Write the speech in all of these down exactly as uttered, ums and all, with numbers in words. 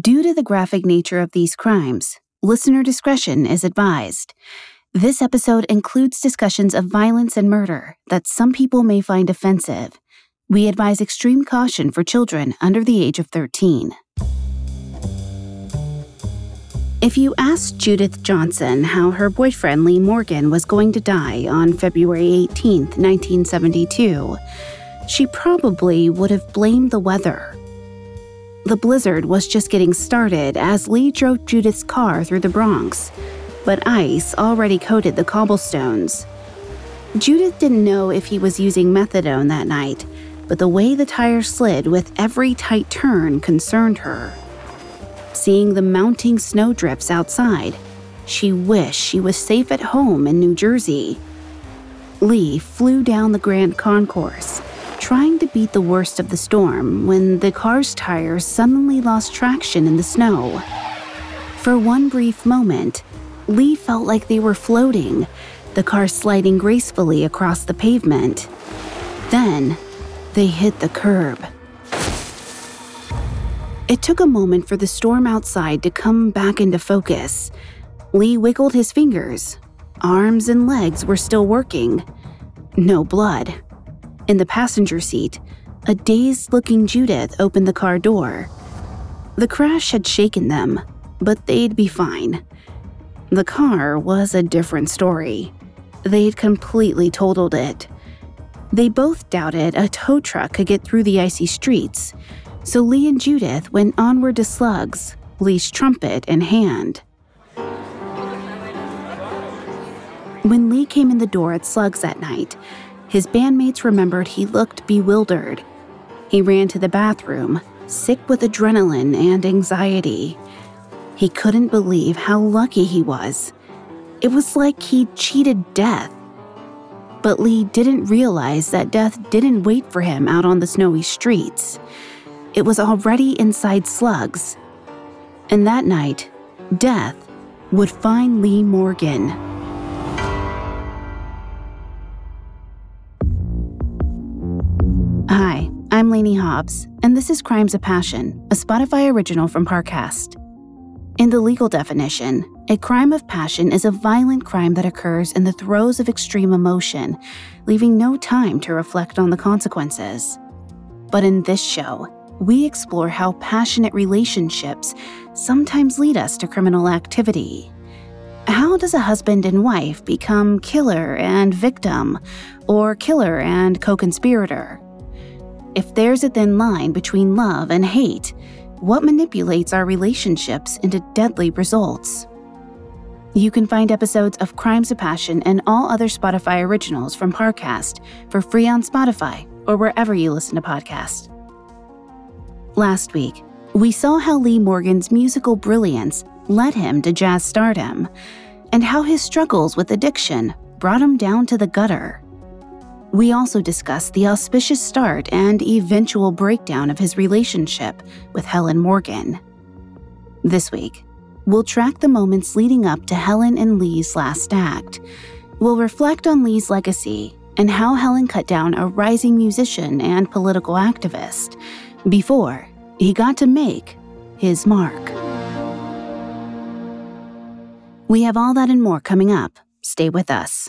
Due to the graphic nature of these crimes, listener discretion is advised. This episode includes discussions of violence and murder that some people may find offensive. We advise extreme caution for children under the age of thirteen. If you asked Judith Johnson how her boyfriend Lee Morgan was going to die on February eighteenth, nineteen seventy-two, she probably would have blamed the weather. The blizzard was just getting started as Lee drove Judith's car through the Bronx, but ice already coated the cobblestones. Judith didn't know if he was using methadone that night, but the way the tire slid with every tight turn concerned her. Seeing the mounting snowdrifts outside, she wished she was safe at home in New Jersey. Lee flew down the Grand Concourse, trying to beat the worst of the storm when the car's tires suddenly lost traction in the snow. For one brief moment, Lee felt like they were floating, the car sliding gracefully across the pavement. Then, they hit the curb. It took a moment for the storm outside to come back into focus. Lee wiggled his fingers. Arms and legs were still working. No blood. In the passenger seat, a dazed-looking Judith opened the car door. The crash had shaken them, but they'd be fine. The car was a different story. They'd completely totaled it. They both doubted a tow truck could get through the icy streets, so Lee and Judith went onward to Slugs, Lee's trumpet in hand. When Lee came in the door at Slugs that night, his bandmates remembered he looked bewildered. He ran to the bathroom, sick with adrenaline and anxiety. He couldn't believe how lucky he was. It was like he cheated death. But Lee didn't realize that death didn't wait for him out on the snowy streets. It was already inside Slugs. And that night, death would find Lee Morgan. Hi, I'm Lainey Hobbs, and this is Crimes of Passion, a Spotify original from Parcast. In the legal definition, a crime of passion is a violent crime that occurs in the throes of extreme emotion, leaving no time to reflect on the consequences. But in this show, we explore how passionate relationships sometimes lead us to criminal activity. How does a husband and wife become killer and victim, or killer and co-conspirator? If there's a thin line between love and hate, what manipulates our relationships into deadly results? You can find episodes of Crimes of Passion and all other Spotify originals from Parcast for free on Spotify or wherever you listen to podcasts. Last week, we saw how Lee Morgan's musical brilliance led him to jazz stardom, and how his struggles with addiction brought him down to the gutter. We also discussed the auspicious start and eventual breakdown of his relationship with Helen Morgan. This week, we'll track the moments leading up to Helen and Lee's last act. We'll reflect on Lee's legacy and how Helen cut down a rising musician and political activist before he got to make his mark. We have all that and more coming up. Stay with us.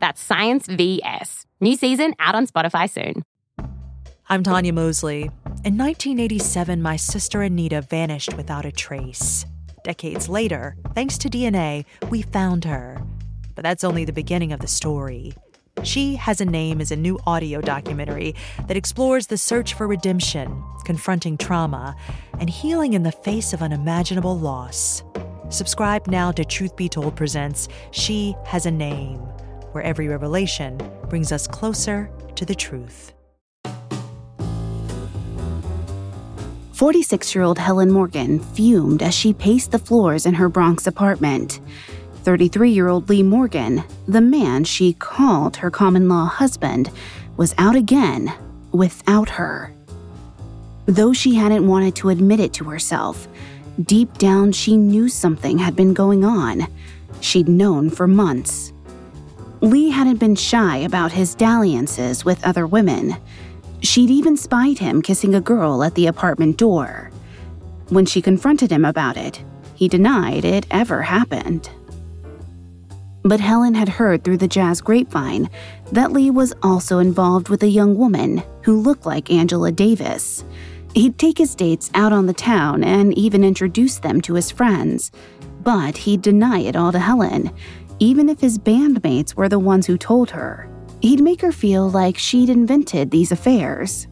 That's Science V S. New season out on Spotify soon. I'm Tanya Mosley. In nineteen eighty-seven, my sister Anita vanished without a trace. Decades later, thanks to D N A, we found her. But that's only the beginning of the story. She Has a Name is a new audio documentary that explores the search for redemption, confronting trauma, and healing in the face of unimaginable loss. Subscribe now to Truth Be Told Presents She Has a Name, where every revelation brings us closer to the truth. forty-six-year-old Helen Morgan fumed as she paced the floors in her Bronx apartment. thirty-three-year-old Lee Morgan, the man she called her common-law husband, was out again without her. Though she hadn't wanted to admit it to herself, deep down she knew something had been going on. She'd known for months. Lee hadn't been shy about his dalliances with other women. She'd even spied him kissing a girl at the apartment door. When she confronted him about it, he denied it ever happened. But Helen had heard through the jazz grapevine that Lee was also involved with a young woman who looked like Angela Davis. He'd take his dates out on the town and even introduce them to his friends, but he'd deny it all to Helen, even if his bandmates were the ones who told her. He'd make her feel like she'd invented these affairs.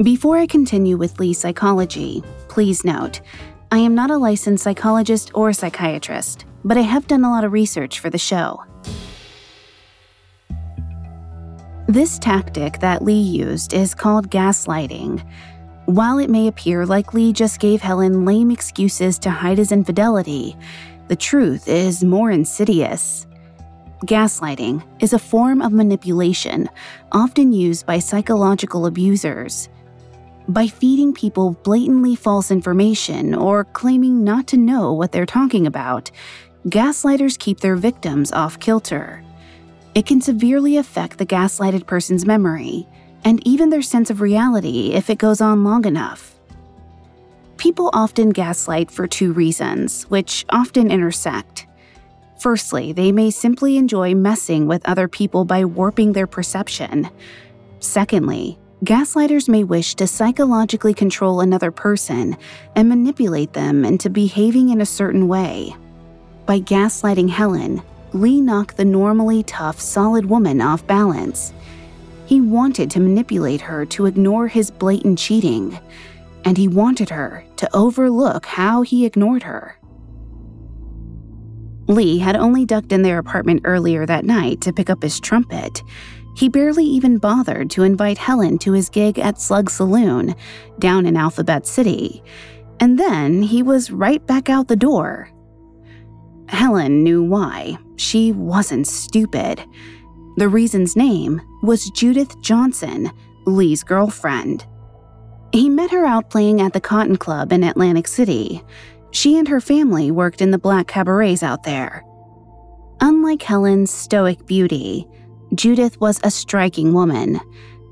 Before I continue with Lee's psychology, please note, I am not a licensed psychologist or psychiatrist, but I have done a lot of research for the show. This tactic that Lee used is called gaslighting. While it may appear like Lee just gave Helen lame excuses to hide his infidelity, the truth is more insidious. Gaslighting is a form of manipulation often used by psychological abusers. By feeding people blatantly false information or claiming not to know what they're talking about, gaslighters keep their victims off kilter. It can severely affect the gaslighted person's memory and even their sense of reality if it goes on long enough. People often gaslight for two reasons, which often intersect. Firstly, they may simply enjoy messing with other people by warping their perception. Secondly, gaslighters may wish to psychologically control another person and manipulate them into behaving in a certain way. By gaslighting Helen, Lee knocked the normally tough, solid woman off balance. He wanted to manipulate her to ignore his blatant cheating, and he wanted her to overlook how he ignored her. Lee had only ducked in their apartment earlier that night to pick up his trumpet. He barely even bothered to invite Helen to his gig at Slugs Saloon, down in Alphabet City. And then he was right back out the door. Helen knew why. She wasn't stupid. The reason's name was Judith Johnson, Lee's girlfriend. He met her out playing at the Cotton Club in Atlantic City. She and her family worked in the black cabarets out there. Unlike Helen's stoic beauty, Judith was a striking woman,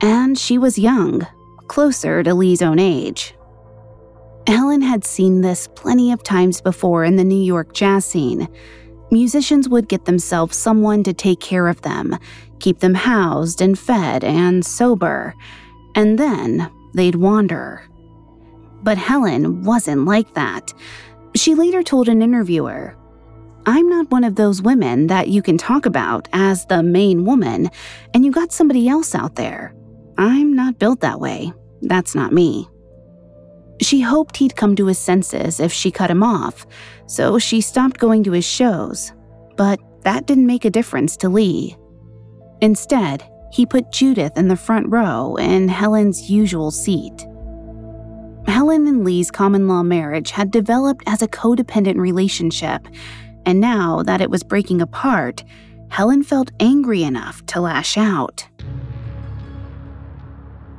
and she was young, closer to Lee's own age. Helen had seen this plenty of times before in the New York jazz scene. Musicians would get themselves someone to take care of them, keep them housed and fed and sober, and then they'd wander. But Helen wasn't like that. She later told an interviewer, "I'm not one of those women that you can talk about as the main woman, and you got somebody else out there. I'm not built that way. That's not me." She hoped he'd come to his senses if she cut him off, so she stopped going to his shows. But that didn't make a difference to Lee. Instead, he put Judith in the front row in Helen's usual seat. Helen and Lee's common-law marriage had developed as a codependent relationship, and now that it was breaking apart, Helen felt angry enough to lash out.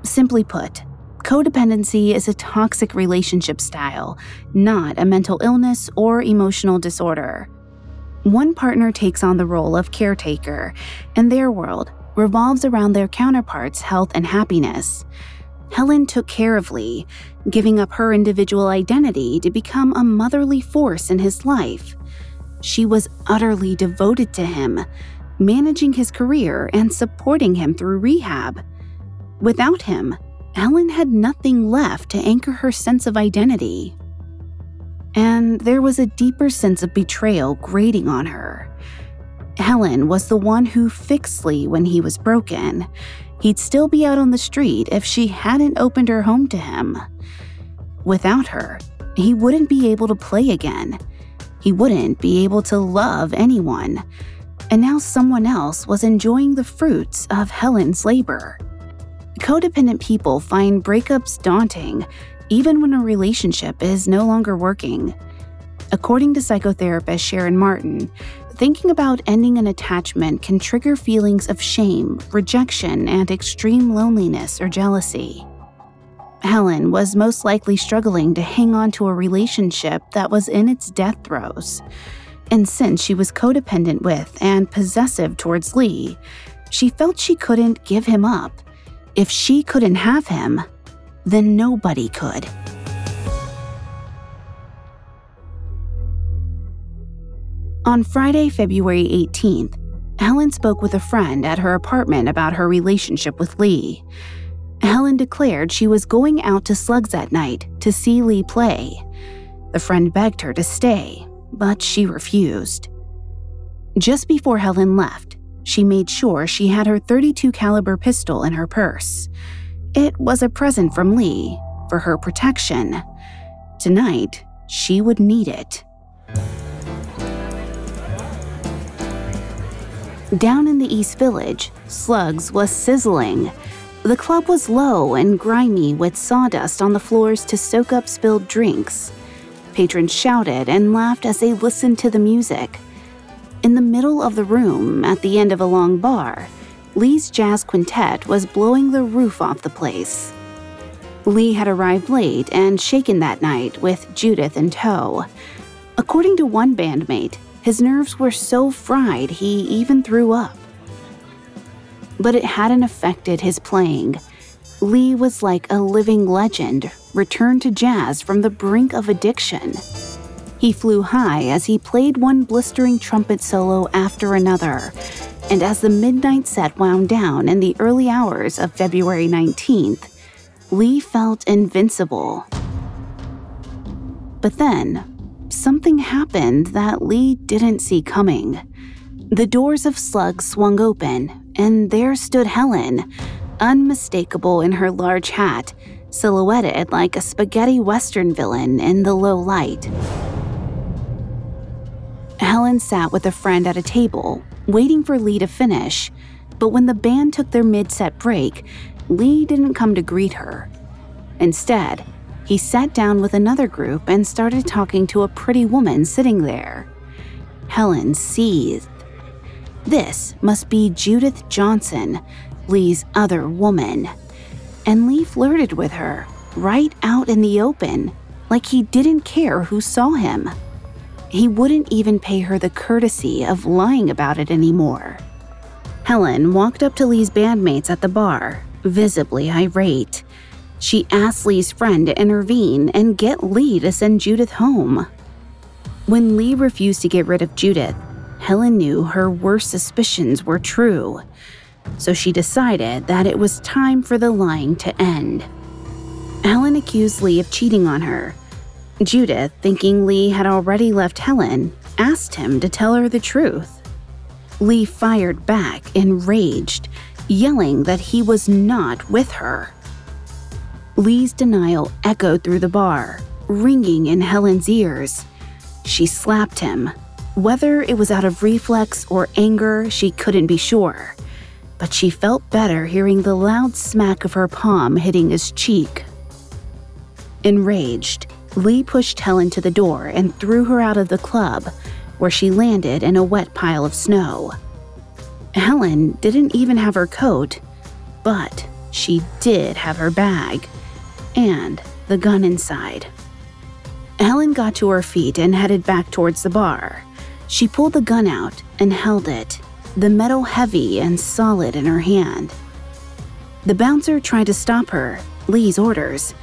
Simply put, codependency is a toxic relationship style, not a mental illness or emotional disorder. One partner takes on the role of caretaker, and their world revolves around their counterpart's health and happiness. Helen took care of Lee, giving up her individual identity to become a motherly force in his life. She was utterly devoted to him, managing his career and supporting him through rehab. Without him, Helen had nothing left to anchor her sense of identity. and there was a deeper sense of betrayal grating on her. Helen was the one who fixed Lee when he was broken. He'd still be out on the street if she hadn't opened her home to him. Without her, he wouldn't be able to play again. He wouldn't be able to love anyone. And now someone else was enjoying the fruits of Helen's labor. Codependent people find breakups daunting, even when a relationship is no longer working. According to psychotherapist Sharon Martin, thinking about ending an attachment can trigger feelings of shame, rejection, and extreme loneliness or jealousy. Helen was most likely struggling to hang on to a relationship that was in its death throes. And since she was codependent with and possessive towards Lee, she felt she couldn't give him up. If she couldn't have him, then nobody could. On Friday, February eighteenth, Helen spoke with a friend at her apartment about her relationship with Lee. Helen declared she was going out to Slugs that night to see Lee play. The friend begged her to stay, but she refused. Just before Helen left, she made sure she had her thirty-two caliber pistol in her purse. It was a present from Lee for her protection. Tonight, she would need it. Down in the East Village, Slugs was sizzling. The club was low and grimy with sawdust on the floors to soak up spilled drinks. Patrons shouted and laughed as they listened to the music. In the middle of the room, at the end of a long bar, Lee's jazz quintet was blowing the roof off the place. Lee had arrived late and shaken that night with Judith in tow. According to one bandmate, his nerves were so fried he even threw up. But it hadn't affected his playing. Lee was like a living legend, returned to jazz from the brink of addiction. He flew high as he played one blistering trumpet solo after another, and as the midnight set wound down in the early hours of February nineteenth, Lee felt invincible. But then, something happened that Lee didn't see coming. The doors of Slugs swung open, and there stood Helen, unmistakable in her large hat, silhouetted like a spaghetti western villain in the low light. Helen sat with a friend at a table, waiting for Lee to finish, but when the band took their mid-set break, Lee didn't come to greet her. Instead, he sat down with another group and started talking to a pretty woman sitting there. Helen seethed. This must be Judith Johnson, Lee's other woman. And Lee flirted with her, right out in the open, like he didn't care who saw him. He wouldn't even pay her the courtesy of lying about it anymore. Helen walked up to Lee's bandmates at the bar, visibly irate. She asked Lee's friend to intervene and get Lee to send Judith home. When Lee refused to get rid of Judith, Helen knew her worst suspicions were true, so she decided that it was time for the lying to end. Helen accused Lee of cheating on her. Judith, thinking Lee had already left Helen, asked him to tell her the truth. Lee fired back, enraged, yelling that he was not with her. Lee's denial echoed through the bar, ringing in Helen's ears. She slapped him. Whether it was out of reflex or anger, she couldn't be sure, but she felt better hearing the loud smack of her palm hitting his cheek. Enraged, Lee pushed Helen to the door and threw her out of the club, where she landed in a wet pile of snow. Helen didn't even have her coat, but she did have her bag and the gun inside. Helen got to her feet and headed back towards the bar. She pulled the gun out and held it, the metal heavy and solid in her hand. The bouncer tried to stop her, Lee's orders,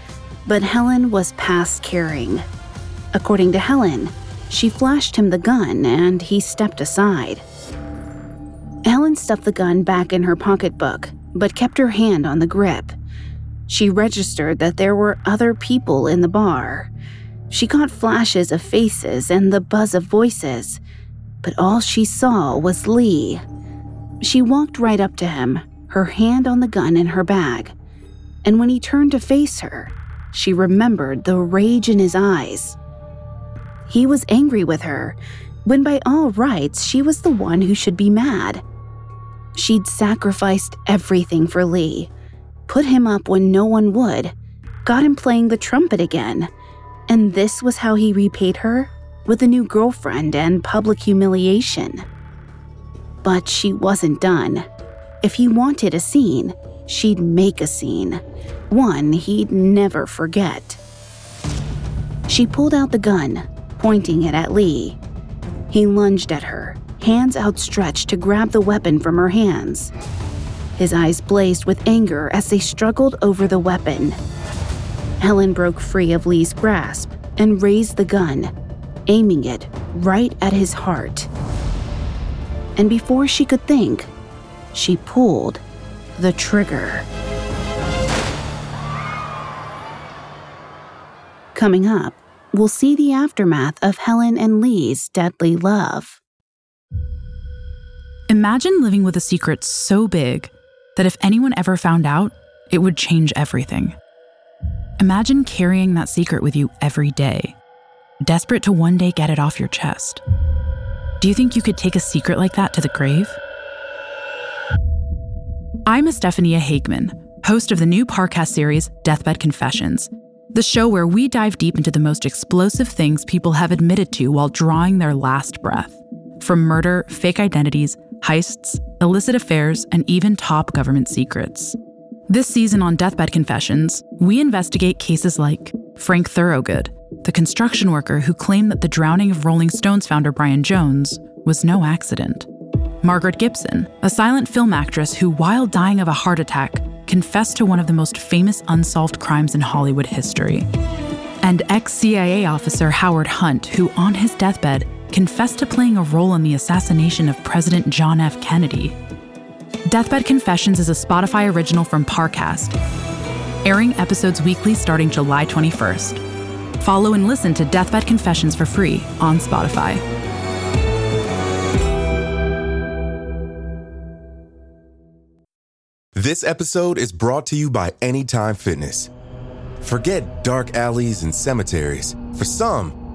but Helen was past caring. According to Helen, she flashed him the gun and he stepped aside. Helen stuffed the gun back in her pocketbook, but kept her hand on the grip. She registered that there were other people in the bar. She caught flashes of faces and the buzz of voices, but all she saw was Lee. She walked right up to him, her hand on the gun in her bag, and when he turned to face her, she remembered the rage in his eyes. He was angry with her, when by all rights she was the one who should be mad. She'd sacrificed everything for Lee, put him up when no one would, got him playing the trumpet again, and this was how he repaid her? With a new girlfriend and public humiliation. But she wasn't done. If he wanted a scene, she'd make a scene, one he'd never forget. She pulled out the gun, pointing it at Lee. He lunged at her, hands outstretched to grab the weapon from her hands. His eyes blazed with anger as they struggled over the weapon. Helen broke free of Lee's grasp and raised the gun, aiming it right at his heart. And before she could think, she pulled the trigger. Coming up, we'll see the aftermath of Helen and Lee's deadly love. Imagine living with a secret so big that if anyone ever found out, it would change everything. Imagine carrying that secret with you every day, desperate to one day get it off your chest. Do you think you could take a secret like that to the grave? I'm Estefania Hageman, host of the new Parcast series, Deathbed Confessions, the show where we dive deep into the most explosive things people have admitted to while drawing their last breath, from murder, fake identities, heists, illicit affairs, and even top government secrets. This season on Deathbed Confessions, we investigate cases like Frank Thorogood, the construction worker who claimed that the drowning of Rolling Stones founder Brian Jones was no accident. Margaret Gibson, a silent film actress who, while dying of a heart attack, confessed to one of the most famous unsolved crimes in Hollywood history. And ex-C I A officer Howard Hunt, who on his deathbed confessed to playing a role in the assassination of President John F. Kennedy. Deathbed Confessions is a Spotify original from Parcast, airing episodes weekly starting July twenty-first. Follow and listen to Deathbed Confessions for free on Spotify. This episode is brought to you by Anytime Fitness. Forget dark alleys and cemeteries. For some,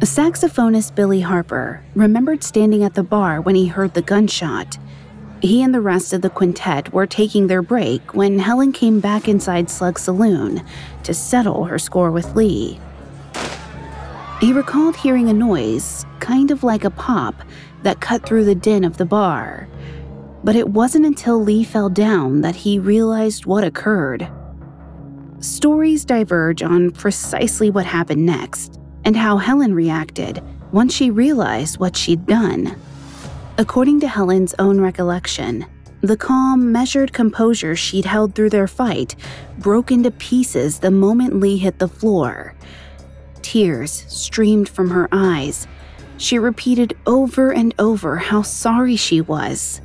Saxophonist Billy Harper remembered standing at the bar when he heard the gunshot. He and the rest of the quintet were taking their break when Helen came back inside Slug's saloon to settle her score with Lee. He recalled hearing a noise, kind of like a pop, that cut through the din of the bar. But it wasn't until Lee fell down that he realized what occurred. Stories diverge on precisely what happened next and how Helen reacted once she realized what she'd done. According to Helen's own recollection, the calm, measured composure she'd held through their fight broke into pieces the moment Lee hit the floor. Tears streamed from her eyes. She repeated over and over how sorry she was.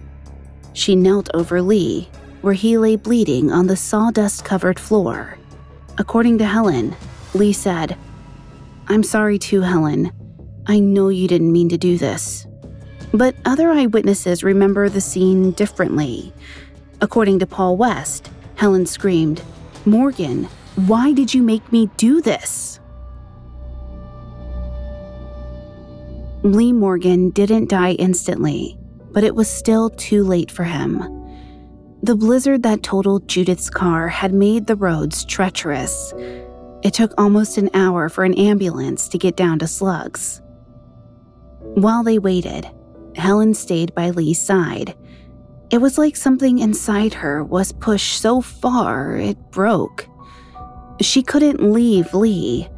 She knelt over Lee, where he lay bleeding on the sawdust-covered floor. According to Helen, Lee said, "I'm sorry too, Helen. I know you didn't mean to do this." But other eyewitnesses remember the scene differently. According to Paul West, Helen screamed, "Morgan, why did you make me do this?" Lee Morgan didn't die instantly, but it was still too late for him. The blizzard that totaled Judith's car had made the roads treacherous. It took almost an hour for an ambulance to get down to Slugs. While they waited, Helen stayed by Lee's side. It was like something inside her was pushed so far it broke. She couldn't leave Lee.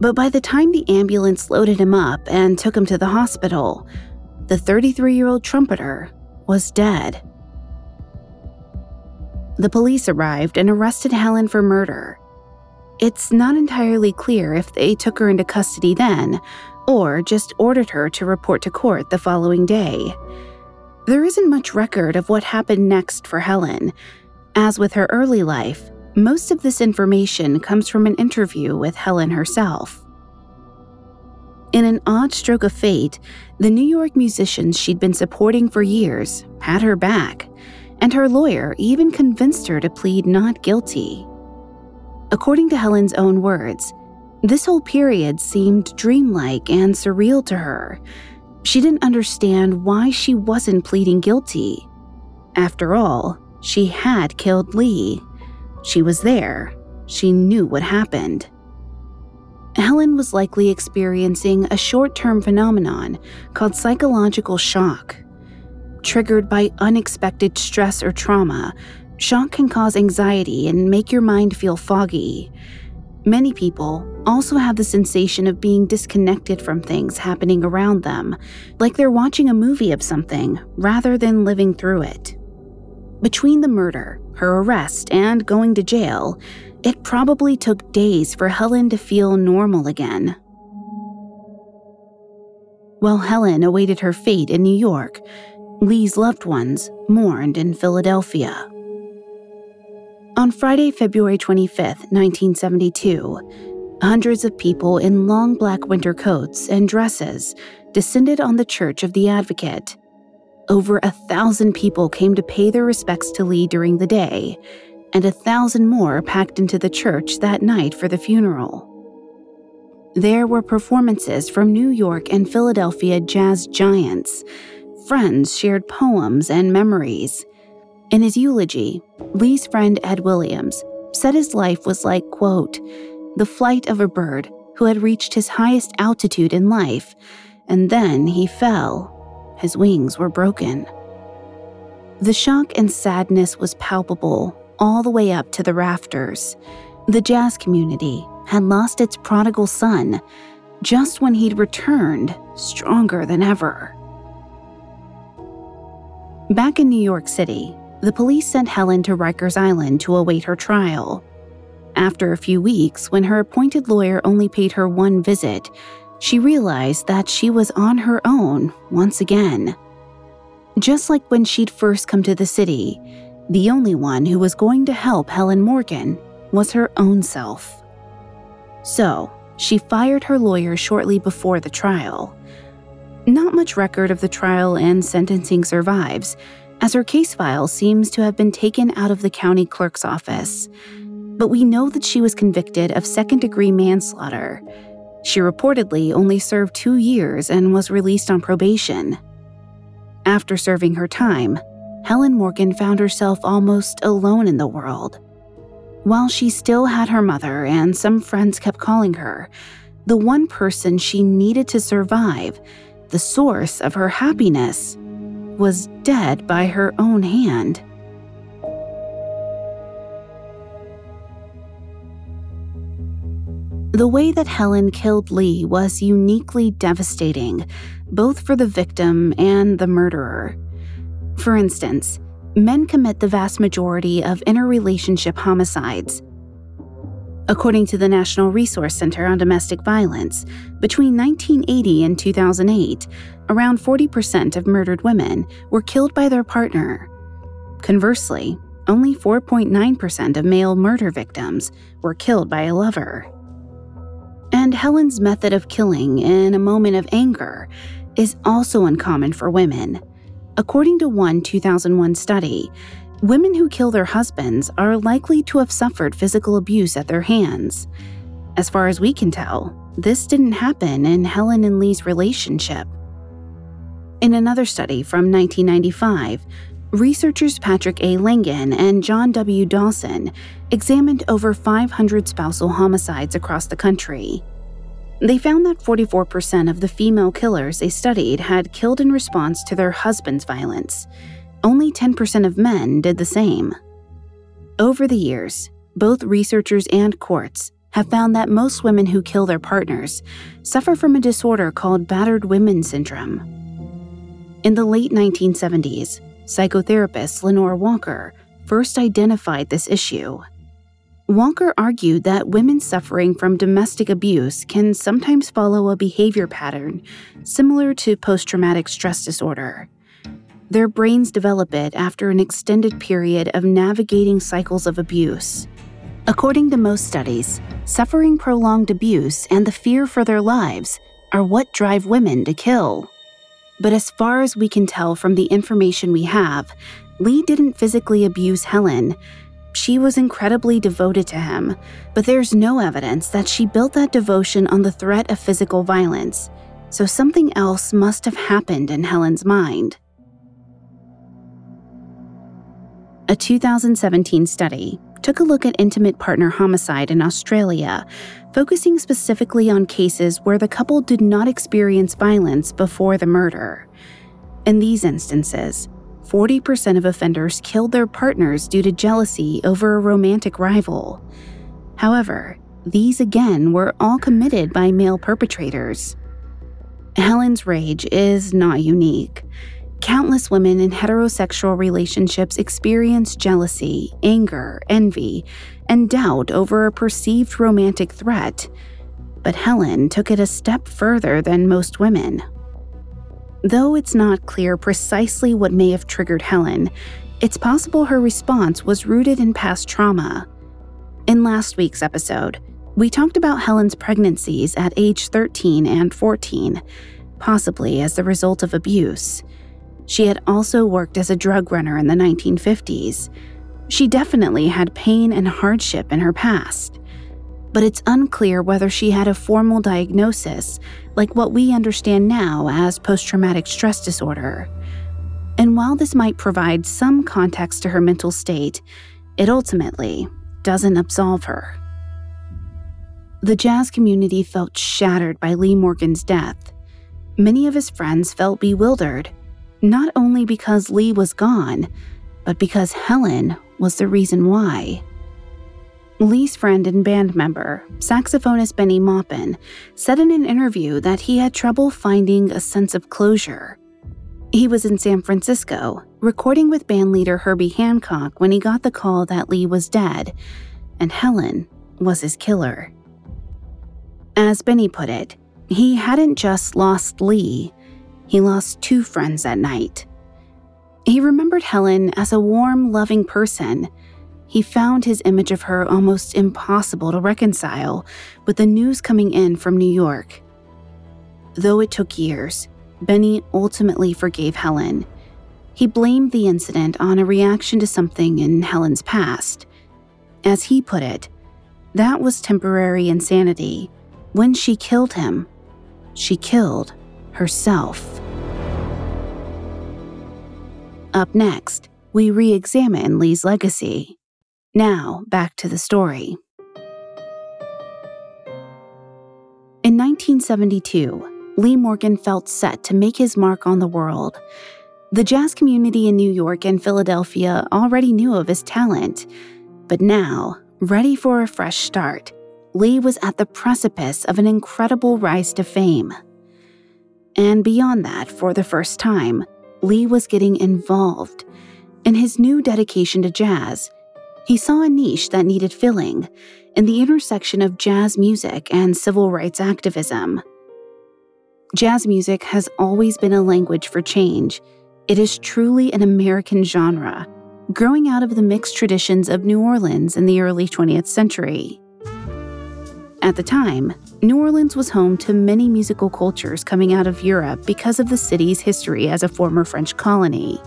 But by the time the ambulance loaded him up and took him to the hospital, the thirty-three-year-old trumpeter was dead. The police arrived and arrested Helen for murder. It's not entirely clear if they took her into custody then, or just ordered her to report to court the following day. There isn't much record of what happened next for Helen. As with her early life, most of this information comes from an interview with Helen herself. In an odd stroke of fate, the New York musicians she'd been supporting for years had her back, and her lawyer even convinced her to plead not guilty. According to Helen's own words, this whole period seemed dreamlike and surreal to her. She didn't understand why she wasn't pleading guilty. After all, she had killed Lee. She was there. She knew what happened. Helen was likely experiencing a short-term phenomenon called psychological shock. Triggered by unexpected stress or trauma, shock can cause anxiety and make your mind feel foggy. Many people also have the sensation of being disconnected from things happening around them, like they're watching a movie of something rather than living through it. Between the murder, her arrest, and going to jail, it probably took days for Helen to feel normal again. While Helen awaited her fate in New York, Lee's loved ones mourned in Philadelphia. On Friday, February twenty-fifth, nineteen seventy-two, hundreds of people in long black winter coats and dresses descended on the Church of the Advocate. Over a thousand people came to pay their respects to Lee during the day, and a thousand more packed into the church that night for the funeral. There were performances from New York and Philadelphia jazz giants. Friends shared poems and memories. In his eulogy, Lee's friend Ed Williams said his life was like, quote, the flight of a bird who had reached his highest altitude in life, and then he fell. His wings were broken. The shock and sadness was palpable all the way up to the rafters. The jazz community had lost its prodigal son just when he'd returned stronger than ever. Back in New York City, the police sent Helen to Rikers Island to await her trial. After a few weeks, when her appointed lawyer only paid her one visit, she realized that she was on her own once again. Just like when she'd first come to the city, the only one who was going to help Helen Morgan was her own self. So, she fired her lawyer shortly before the trial. Not much record of the trial and sentencing survives, as her case file seems to have been taken out of the county clerk's office. But we know that she was convicted of second-degree manslaughter. She reportedly only served two years and was released on probation. After serving her time, Helen Morgan found herself almost alone in the world. While she still had her mother and some friends kept calling her, the one person she needed to survive, the source of her happiness, was dead by her own hand. The way that Helen killed Lee was uniquely devastating, both for the victim and the murderer. For instance, men commit the vast majority of interrelationship homicides. According to the National Resource Center on Domestic Violence, between nineteen eighty and two thousand eight, around forty percent of murdered women were killed by their partner. Conversely, only four point nine percent of male murder victims were killed by a lover. And Helen's method of killing in a moment of anger is also uncommon for women. According to one two thousand one study, women who kill their husbands are likely to have suffered physical abuse at their hands. As far as we can tell, this didn't happen in Helen and Lee's relationship. In another study from nineteen ninety-five, researchers Patrick A. Langan and John W. Dawson examined over five hundred spousal homicides across the country. They found that forty-four percent of the female killers they studied had killed in response to their husband's violence. Only ten percent of men did the same. Over the years, both researchers and courts have found that most women who kill their partners suffer from a disorder called battered women syndrome. In the late nineteen seventies, psychotherapist Lenore Walker first identified this issue. Walker argued that women suffering from domestic abuse can sometimes follow a behavior pattern similar to post-traumatic stress disorder. Their brains develop it after an extended period of navigating cycles of abuse. According to most studies, suffering prolonged abuse and the fear for their lives are what drive women to kill. But as far as we can tell from the information we have, Lee didn't physically abuse Helen. She was incredibly devoted to him, but there's no evidence that she built that devotion on the threat of physical violence, so something else must have happened in Helen's mind. A two thousand seventeen study took a look at intimate partner homicide in Australia, focusing specifically on cases where the couple did not experience violence before the murder. In these instances, forty percent of offenders killed their partners due to jealousy over a romantic rival. However, these again were all committed by male perpetrators. Helen's rage is not unique. Countless women in heterosexual relationships experience jealousy, anger, envy, and doubt over a perceived romantic threat. But Helen took it a step further than most women. Though it's not clear precisely what may have triggered Helen, it's possible her response was rooted in past trauma. In last week's episode, we talked about Helen's pregnancies at age thirteen and fourteen, possibly as the result of abuse. She had also worked as a drug runner in the nineteen fifties. She definitely had pain and hardship in her past. But it's unclear whether she had a formal diagnosis, like what we understand now as post-traumatic stress disorder. And while this might provide some context to her mental state, it ultimately doesn't absolve her. The jazz community felt shattered by Lee Morgan's death. Many of his friends felt bewildered, not only because Lee was gone, but because Helen was the reason why. Lee's friend and band member, saxophonist Benny Maupin, said in an interview that he had trouble finding a sense of closure. He was in San Francisco, recording with bandleader Herbie Hancock when he got the call that Lee was dead, and Helen was his killer. As Benny put it, he hadn't just lost Lee, he lost two friends that night. He remembered Helen as a warm, loving person. He found his image of her almost impossible to reconcile with the news coming in from New York. Though it took years, Benny ultimately forgave Helen. He blamed the incident on a reaction to something in Helen's past. As he put it, that was temporary insanity. When she killed him, she killed herself. Up next, we re-examine Lee's legacy. Now, back to the story. In nineteen seventy-two, Lee Morgan felt set to make his mark on the world. The jazz community in New York and Philadelphia already knew of his talent. But now, ready for a fresh start, Lee was at the precipice of an incredible rise to fame. And beyond that, for the first time, Lee was getting involved. In his new dedication to jazz, he saw a niche that needed filling in the intersection of jazz music and civil rights activism. Jazz music has always been a language for change. It is truly an American genre, growing out of the mixed traditions of New Orleans in the early twentieth century. At the time, New Orleans was home to many musical cultures coming out of Europe because of the city's history as a former French colony.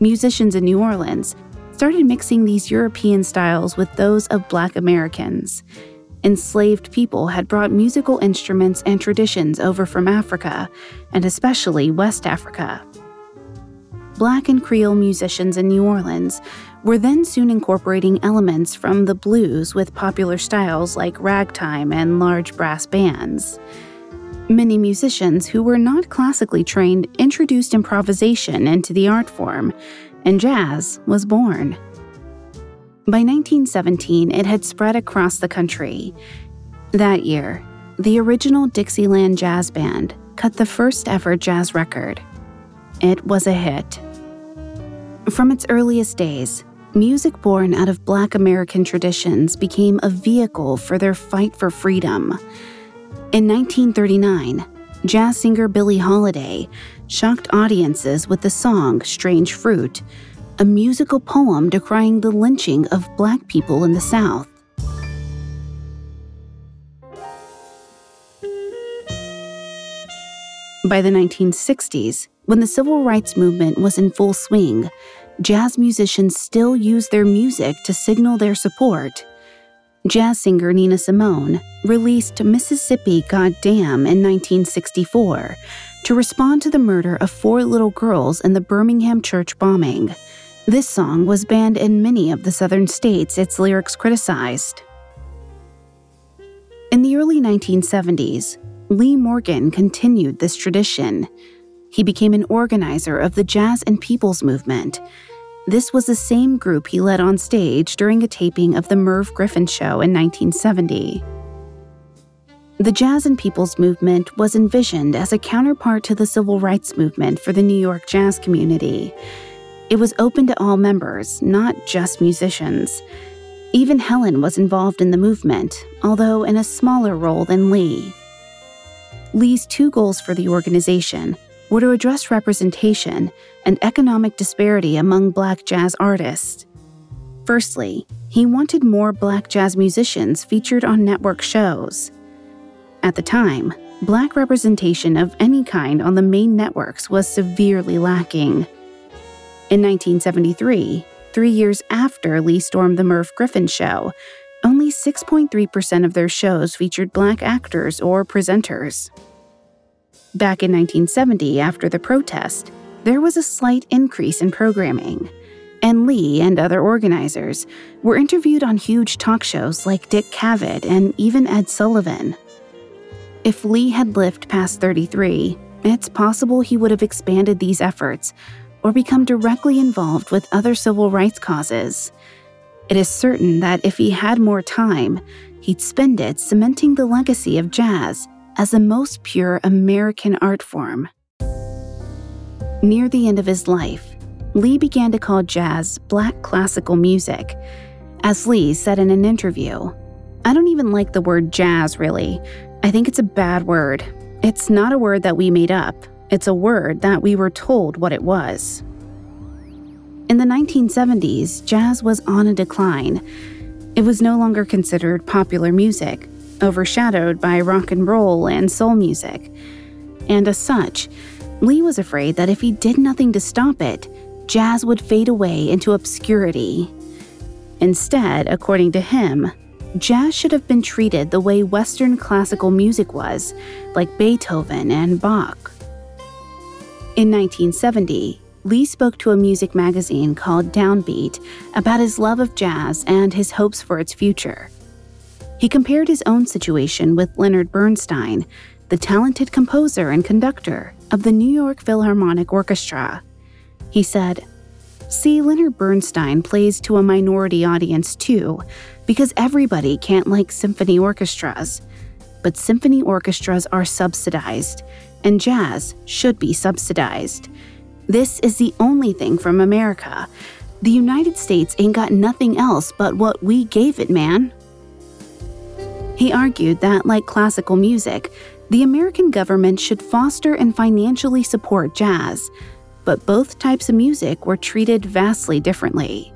Musicians in New Orleans started mixing these European styles with those of Black Americans. Enslaved people had brought musical instruments and traditions over from Africa, and especially West Africa. Black and Creole musicians in New Orleans were then soon incorporating elements from the blues with popular styles like ragtime and large brass bands. Many musicians who were not classically trained introduced improvisation into the art form, and jazz was born. By nineteen seventeen, it had spread across the country. That year, the original Dixieland Jazz Band cut the first ever jazz record. It was a hit. From its earliest days, music born out of Black American traditions became a vehicle for their fight for freedom. In nineteen thirty-nine, jazz singer Billie Holiday shocked audiences with the song Strange Fruit, a musical poem decrying the lynching of Black people in the South. By the nineteen sixties, when the civil rights movement was in full swing, jazz musicians still used their music to signal their support. Jazz singer Nina Simone released Mississippi Goddamn in nineteen sixty-four to respond to the murder of four little girls in the Birmingham church bombing. This song was banned in many of the southern states its lyrics criticized. In the early nineteen seventies, Lee Morgan continued this tradition. He became an organizer of the Jazz and Peoples movement. This was the same group he led on stage during a taping of the Merv Griffin Show in nineteen seventy. The Jazz and Peoples movement was envisioned as a counterpart to the civil rights movement for the New York jazz community. It was open to all members, not just musicians. Even Helen was involved in the movement, although in a smaller role than Lee. Lee's two goals for the organization were to address representation and economic disparity among Black jazz artists. Firstly, he wanted more Black jazz musicians featured on network shows. At the time, Black representation of any kind on the main networks was severely lacking. In nineteen seventy-three, three years after Lee stormed the Merv Griffin Show, only six point three percent of their shows featured Black actors or presenters. Back in nineteen seventy, after the protest, there was a slight increase in programming, and Lee and other organizers were interviewed on huge talk shows like Dick Cavett and even Ed Sullivan. If Lee had lived past thirty-three, it's possible he would have expanded these efforts or become directly involved with other civil rights causes. It is certain that if he had more time, he'd spend it cementing the legacy of jazz as the most pure American art form. Near the end of his life, Lee began to call jazz Black classical music. As Lee said in an interview, "I don't even like the word jazz, really. I think it's a bad word. It's not a word that we made up. It's a word that we were told what it was." In the nineteen seventies, jazz was on a decline. It was no longer considered popular music, overshadowed by rock and roll and soul music. And as such, Lee was afraid that if he did nothing to stop it, jazz would fade away into obscurity. Instead, according to him, jazz should have been treated the way Western classical music was, like Beethoven and Bach. In nineteen seventy, Lee spoke to a music magazine called Downbeat about his love of jazz and his hopes for its future. He compared his own situation with Leonard Bernstein, the talented composer and conductor of the New York Philharmonic Orchestra. He said, "See, Leonard Bernstein plays to a minority audience too, because everybody can't like symphony orchestras. But symphony orchestras are subsidized, and jazz should be subsidized. This is the only thing from America. The United States ain't got nothing else but what we gave it, man." He argued that, like classical music, the American government should foster and financially support jazz, but both types of music were treated vastly differently.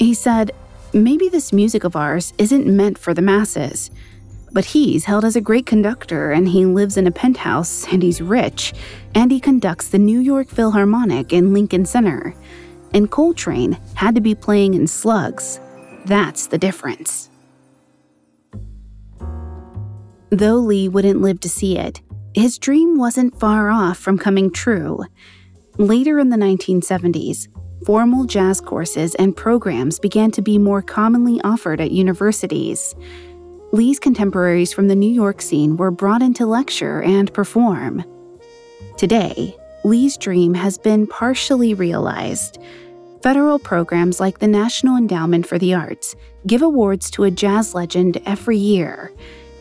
He said, "Maybe this music of ours isn't meant for the masses, but he's held as a great conductor, and he lives in a penthouse, and he's rich, and he conducts the New York Philharmonic in Lincoln Center. And Coltrane had to be playing in Slugs. That's the difference." Though Lee wouldn't live to see it, his dream wasn't far off from coming true. Later in the nineteen seventies, formal jazz courses and programs began to be more commonly offered at universities. Lee's contemporaries from the New York scene were brought in to lecture and perform. Today, Lee's dream has been partially realized. Federal programs like the National Endowment for the Arts give awards to a jazz legend every year,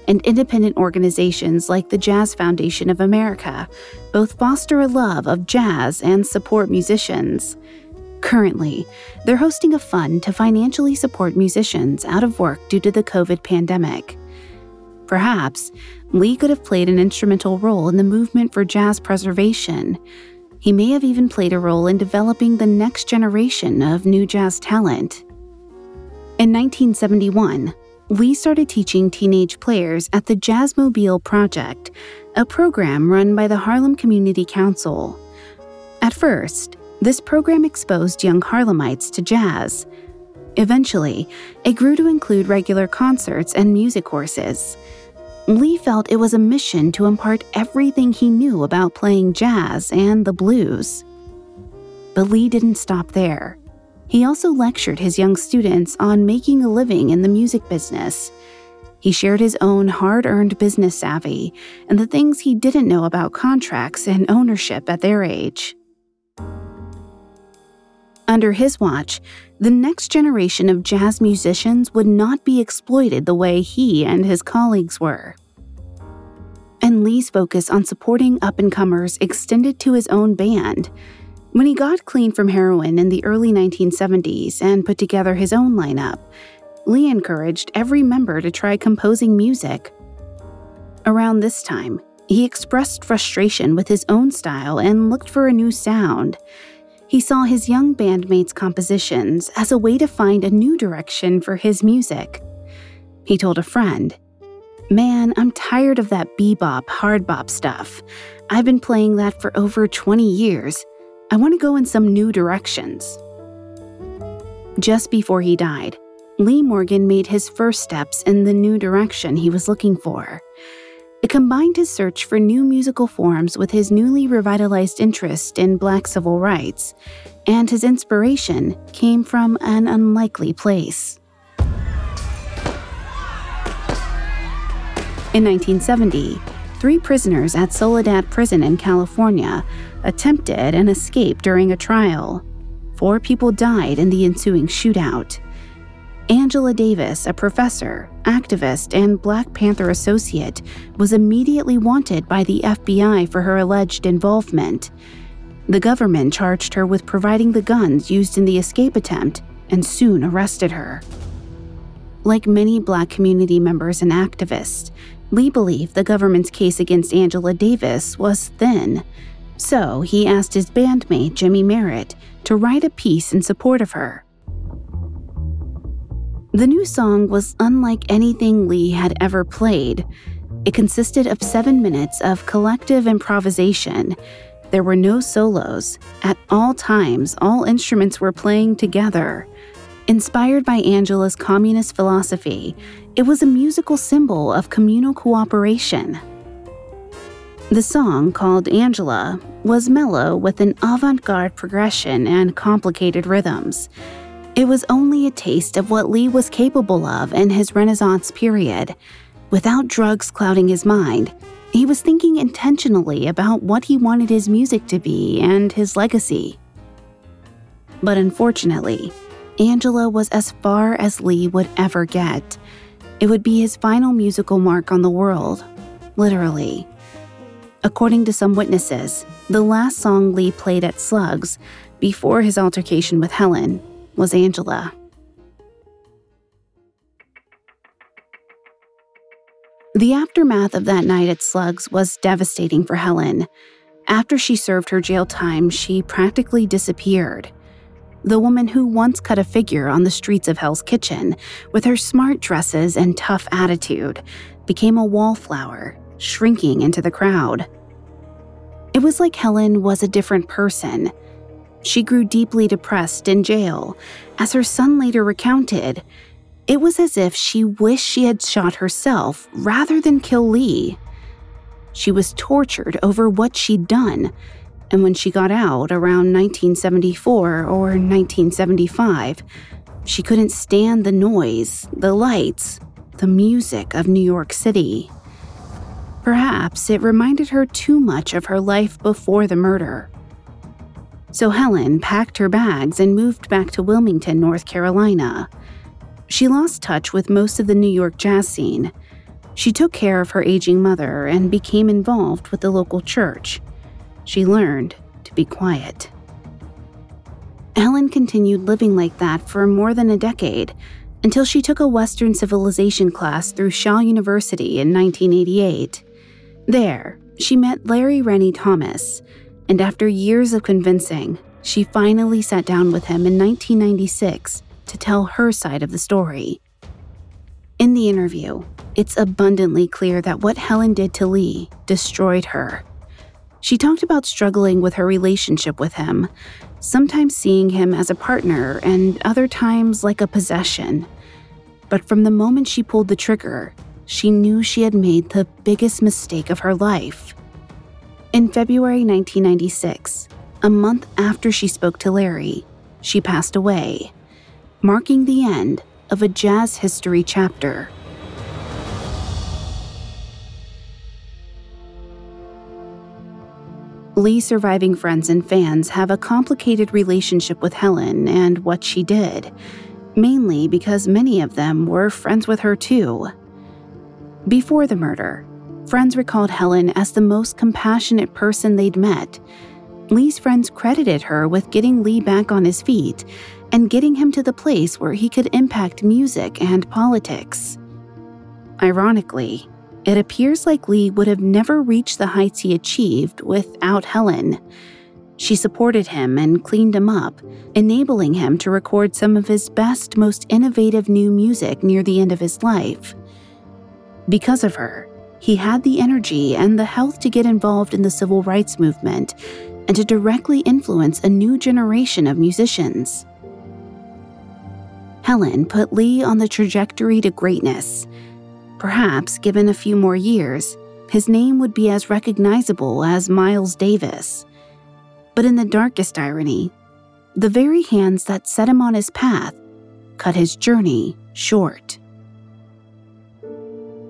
and independent organizations like the Jazz Foundation of America both foster a love of jazz and support musicians. Currently, they're hosting a fund to financially support musicians out of work due to the COVID pandemic. Perhaps Lee could have played an instrumental role in the movement for jazz preservation. He may have even played a role in developing the next generation of new jazz talent. In nineteen seventy-one, Lee started teaching teenage players at the Jazzmobile Project, a program run by the Harlem Community Council. At first, this program exposed young Harlemites to jazz. Eventually, it grew to include regular concerts and music courses. Lee felt it was a mission to impart everything he knew about playing jazz and the blues. But Lee didn't stop there. He also lectured his young students on making a living in the music business. He shared his own hard-earned business savvy and the things he didn't know about contracts and ownership at their age. Under his watch, the next generation of jazz musicians would not be exploited the way he and his colleagues were. And Lee's focus on supporting up-and-comers extended to his own band. When he got clean from heroin in the early nineteen seventies and put together his own lineup, Lee encouraged every member to try composing music. Around this time, he expressed frustration with his own style and looked for a new sound. He saw his young bandmates' compositions as a way to find a new direction for his music. He told a friend, "Man, I'm tired of that bebop, hardbop stuff. I've been playing that for over twenty years. I want to go in some new directions." Just before he died, Lee Morgan made his first steps in the new direction he was looking for. It combined his search for new musical forms with his newly revitalized interest in Black civil rights, and his inspiration came from an unlikely place. In nineteen seventy, three prisoners at Soledad Prison in California attempted an escape during a trial. Four people died in the ensuing shootout. Angela Davis, a professor, activist, and Black Panther associate, was immediately wanted by the F B I for her alleged involvement. The government charged her with providing the guns used in the escape attempt and soon arrested her. Like many Black community members and activists, Lee believed the government's case against Angela Davis was thin, so he asked his bandmate Jimmy Merritt to write a piece in support of her. The new song was unlike anything Lee had ever played. It consisted of seven minutes of collective improvisation. There were no solos. At all times, all instruments were playing together. Inspired by Angela's communist philosophy, it was a musical symbol of communal cooperation. The song, called Angela, was mellow with an avant-garde progression and complicated rhythms. It was only a taste of what Lee was capable of in his Renaissance period. Without drugs clouding his mind, he was thinking intentionally about what he wanted his music to be and his legacy. But unfortunately, Angela was as far as Lee would ever get. It would be his final musical mark on the world, literally. According to some witnesses, the last song Lee played at Slugs before his altercation with Helen was Angela. The aftermath of that night at Slugs was devastating for Helen. After she served her jail time, she practically disappeared. The woman who once cut a figure on the streets of Hell's Kitchen, with her smart dresses and tough attitude, became a wallflower, shrinking into the crowd. It was like Helen was a different person. She grew deeply depressed in jail. As her son later recounted, it was as if she wished she had shot herself rather than kill Lee. She was tortured over what she'd done, and when she got out around nineteen seventy-four or nineteen seventy-five, she couldn't stand the noise, the lights, the music of New York City. Perhaps it reminded her too much of her life before the murder. so Helen packed her bags and moved back to Wilmington, North Carolina. She lost touch with most of the New York jazz scene. She took care of her aging mother and became involved with the local church. She learned to be quiet. Helen continued living like that for more than a decade, until she took a Western civilization class through Shaw University in nineteen eighty-eight. There, she met Larry Rennie Thomas, and after years of convincing, she finally sat down with him in nineteen ninety-six to tell her side of the story. In the interview, it's abundantly clear that what Helen did to Lee destroyed her. She talked about struggling with her relationship with him, sometimes seeing him as a partner and other times like a possession. But from the moment she pulled the trigger, she knew she had made the biggest mistake of her life. In February nineteen ninety-six, a month after she spoke to Larry, she passed away, marking the end of a jazz history chapter. Lee's surviving friends and fans have a complicated relationship with Helen and what she did, mainly because many of them were friends with her too. Before the murder, friends recalled Helen as the most compassionate person they'd met. Lee's friends credited her with getting Lee back on his feet and getting him to the place where he could impact music and politics. Ironically, it appears like Lee would have never reached the heights he achieved without Helen. She supported him and cleaned him up, enabling him to record some of his best, most innovative new music near the end of his life. Because of her, he had the energy and the health to get involved in the civil rights movement and to directly influence a new generation of musicians. Helen put Lee on the trajectory to greatness. Perhaps, given a few more years, his name would be as recognizable as Miles Davis. But in the darkest irony, the very hands that set him on his path cut his journey short.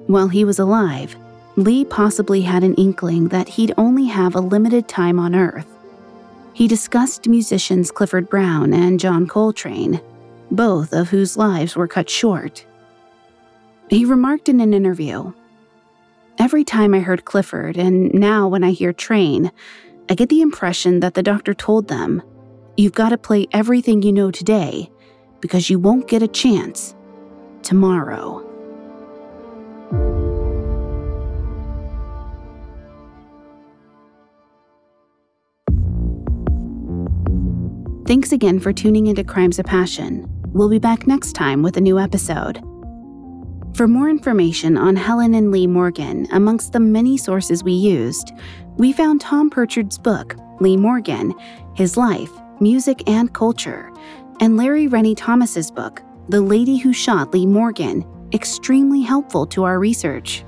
While he was alive, Lee possibly had an inkling that he'd only have a limited time on Earth. He discussed musicians Clifford Brown and John Coltrane, both of whose lives were cut short. He remarked in an interview, "Every time I heard Clifford, and now when I hear Train, I get the impression that the doctor told them, you've got to play everything you know today, because you won't get a chance tomorrow." Thanks again for tuning into Crimes of Passion. We'll be back next time with a new episode. For more information on Helen and Lee Morgan, amongst the many sources we used, we found Tom Pritchard's book, Lee Morgan, His Life, Music, and Culture, and Larry Rennie Thomas's book, The Lady Who Shot Lee Morgan, extremely helpful to our research.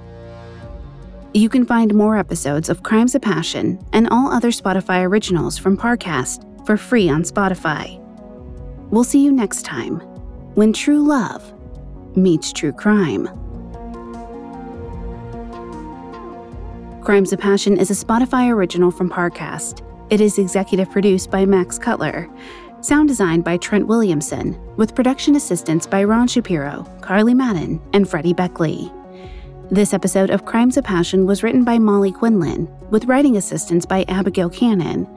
You can find more episodes of Crimes of Passion and all other Spotify originals from Parcast for free on Spotify. We'll see you next time, when true love meets true crime. Crimes of Passion is a Spotify original from Parcast. It is executive produced by Max Cutler, sound designed by Trent Williamson, with production assistance by Ron Shapiro, Carly Madden, and Freddie Beckley. This episode of Crimes of Passion was written by Molly Quinlan, with writing assistance by Abigail Cannon,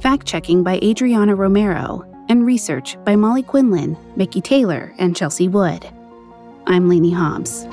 fact-checking by Adriana Romero, and research by Molly Quinlan, Mickey Taylor, and Chelsea Wood. I'm Lainey Hobbs.